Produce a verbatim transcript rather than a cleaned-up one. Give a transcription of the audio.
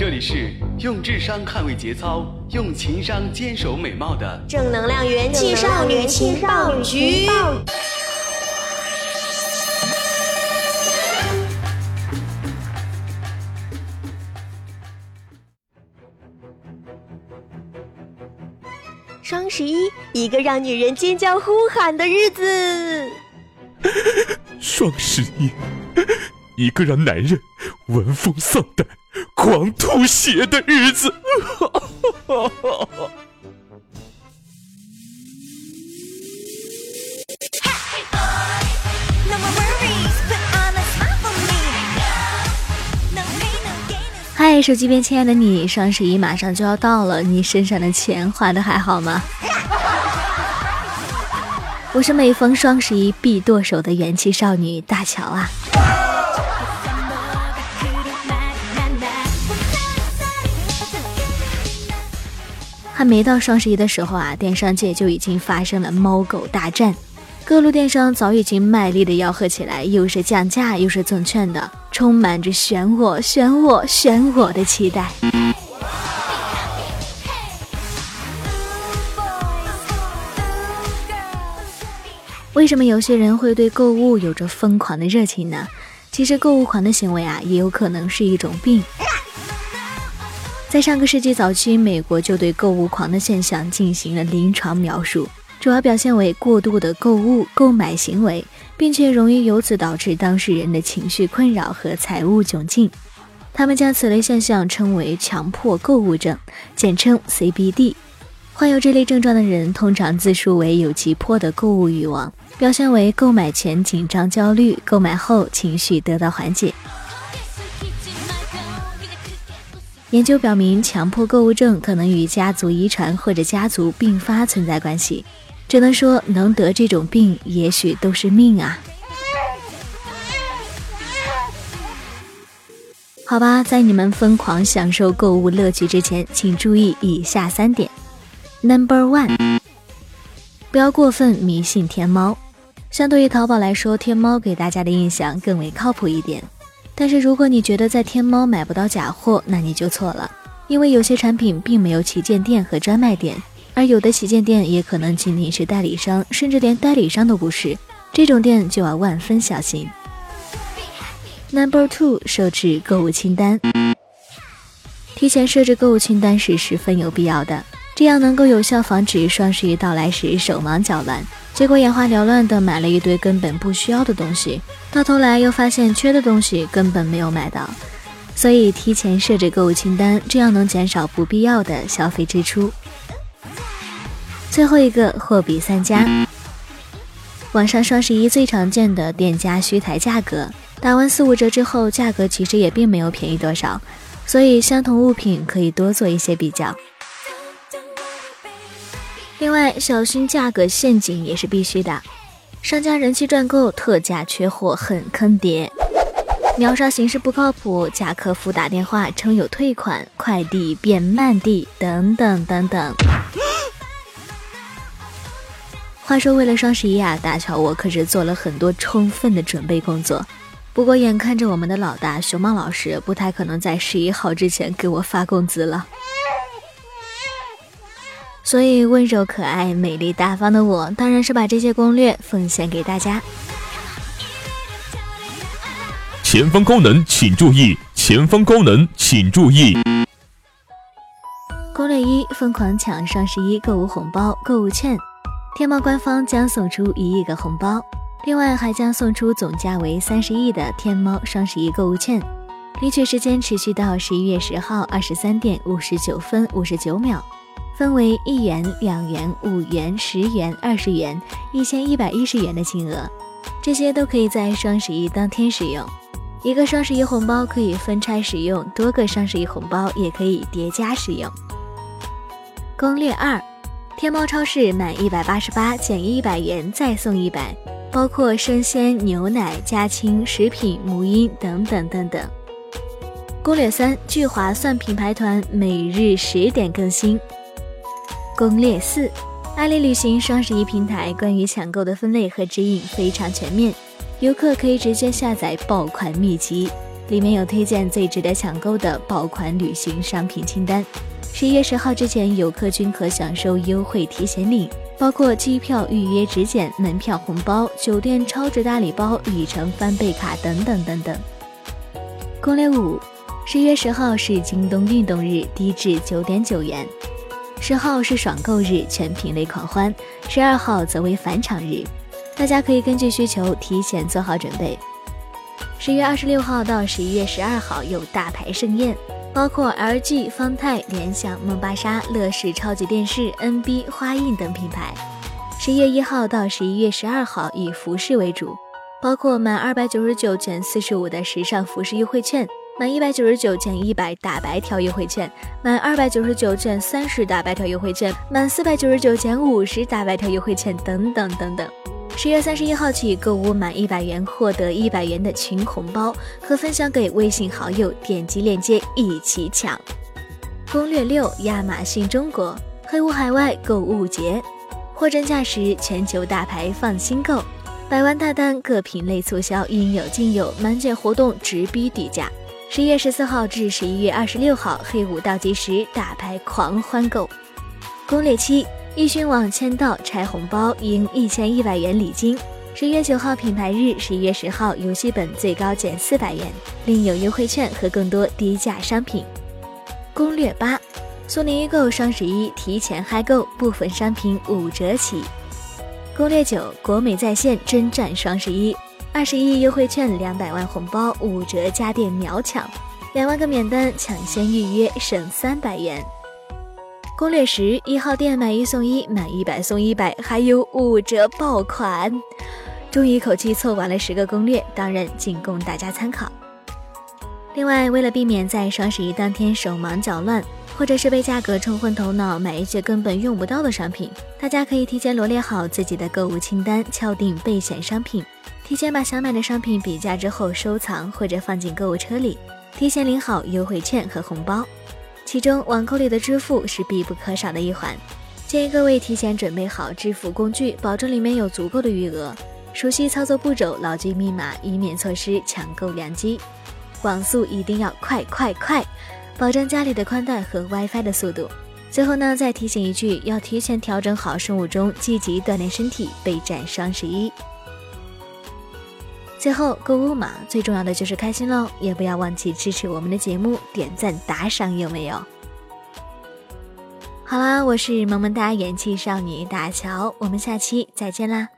这里是用智商捍卫节操，用情商坚守美貌的正能量元气少女情报局。双十一，一个让女人尖叫呼喊的日子。双十一，一个让男人闻风丧胆、狂吐血的日子。嗨，手机边亲爱的你，双十一马上就要到了，你身上的钱花的还好吗？我是每逢双十一必剁手的元气少女大乔啊。还没到双十一的时候啊，电商界就已经发生了猫狗大战，各路电商早已经卖力的吆喝起来，又是降价又是赠券的，充满着选我选我选我的期待。为什么有些人会对购物有着疯狂的热情呢？其实购物狂的行为啊，也有可能是一种病。在上个世纪早期，美国就对购物狂的现象进行了临床描述，主要表现为过度的购物购买行为，并且容易由此导致当事人的情绪困扰和财务窘境。他们将此类现象称为强迫购物症，简称 C B D。 患有这类症状的人通常自述为有急迫的购物欲望，表现为购买前紧张焦虑，购买后情绪得到缓解。研究表明，强迫购物症可能与家族遗传或者家族并发存在关系。只能说，能得这种病，也许都是命啊。好吧，在你们疯狂享受购物乐趣之前，请注意以下三点。Number one， 不要过分迷信天猫。相对于淘宝来说，天猫给大家的印象更为靠谱一点。但是如果你觉得在天猫买不到假货，那你就错了，因为有些产品并没有旗舰店和专卖店，而有的旗舰店也可能仅仅是代理商，甚至连代理商都不是，这种店就要万分小心。 Number two， 设置购物清单。提前设置购物清单是十分有必要的，这样能够有效防止双十一到来时手忙脚乱，结果眼花缭乱的买了一堆根本不需要的东西，到头来又发现缺的东西根本没有买到。所以提前设置购物清单，这样能减少不必要的消费支出。最后一个，货比三家。网上双十一最常见的店家虚抬价格，打完四五折之后价格其实也并没有便宜多少，所以相同物品可以多做一些比较。另外，小心价格陷阱也是必须的。商家人气赚购，特价缺货很坑爹。秒杀形式不靠谱，假客服打电话称有退款，快递变慢递，等等等等。话说，为了双十一啊，大乔我可是做了很多充分的准备工作。不过眼看着我们的老大熊猫老师不太可能在十一号之前给我发工资了。所以温柔可爱美丽大方的我，当然是把这些攻略奉献给大家。前方功能请注意，前方功能请注意。攻略一，疯狂抢双十一购物红包购物券。天猫官方将送出一亿个红包，另外还将送出总价为三十亿的天猫双十一购物券，领取时间持续到十一月十号二十三点五十九分五十九秒。分为一元、两元、五元、十元、二十元、一千一百一十元的金额，这些都可以在双十一当天使用。一个双十一红包可以分拆使用，多个双十一红包也可以叠加使用。攻略二：天猫超市满一百八十八减一百元再送一百，包括生鲜、牛奶、家禽、食品、母婴等等等等。攻略三：聚划算品牌团每日十点更新。攻略四，阿里旅行双十一平台关于抢购的分类和指引非常全面，游客可以直接下载爆款秘籍，里面有推荐最值得抢购的爆款旅行商品清单。十一月十号之前，游客均可享受优惠提前领，包括机票预约直减、门票红包、酒店超值大礼包、里程翻倍卡等等等等。攻略五，十一月十号是京东运动日，低至 九点九元。十号是爽购日，全品类狂欢。十二号则为返场日，大家可以根据需求提前做好准备。十月二十六号到十一月十二号有大牌盛宴，包括 L G、方太、联想、梦芭莎、乐视超级电视、N B、花印等品牌。十一月一号到十一月十二号以服饰为主，包括满二百九十九减四十五的时尚服饰优惠券，满一百九十九减一百打白条优惠券，满二百九十九减三十打白条优惠券，满四百九十九减五十打白条优惠券等等等等。十月三十一号起购物满一百元获得一百元的群红包，可分享给微信好友，点击链接一起抢。攻略六，亚马逊中国黑五海外购物节，货真价实，全球大牌放心购，百万大单，各品类促销应有尽有，满减活动直逼底价。十一月十四号至十一月二十六号黑五倒计时，大牌狂欢购。攻略七，易迅网签到拆红包，赢一千一百元礼金。十一月九号品牌日，十一月十号游戏本最高减四百元，另有优惠券和更多低价商品。攻略八，苏宁易购双十一提前嗨购，部分商品五折起。攻略九，国美在线征战双十一，二十亿优惠券，两百万红包，五折家电秒抢，两万个免单抢先预约，省三百元。攻略十，一号店买一送一，满一百送一百，还有五折爆款。终于一口气凑完了十个攻略，当然仅供大家参考。另外，为了避免在双十一当天手忙脚乱，或者是被价格冲昏头脑，买一些根本用不到的商品，大家可以提前罗列好自己的购物清单，敲定备选商品，提前把想买的商品比价之后收藏或者放进购物车里，提前领好优惠券和红包。其中网购里的支付是必不可少的一环，建议各位提前准备好支付工具，保证里面有足够的余额，熟悉操作步骤，牢记密码，以免错失抢购良机。网速一定要快快快，保证家里的宽带和 WiFi 的速度。最后呢，再提醒一句，要提前调整好生物钟，积极锻炼身体，备战双十一。最后，购物嘛，最重要的就是开心喽！也不要忘记支持我们的节目，点赞打赏有没有？好啦，我是萌萌哒元气少女大乔，我们下期再见啦！